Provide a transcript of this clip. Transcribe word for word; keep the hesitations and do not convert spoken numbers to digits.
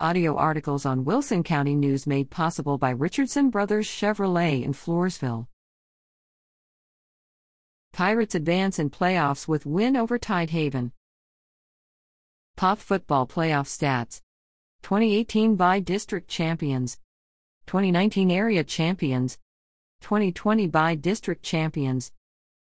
Audio articles on Wilson County News made possible by Richardson Brothers Chevrolet in Floresville. Pirates advance in playoffs with win over Tidehaven. P O P football playoff stats. twenty eighteen by district champions. twenty nineteen area champions. twenty twenty by district champions.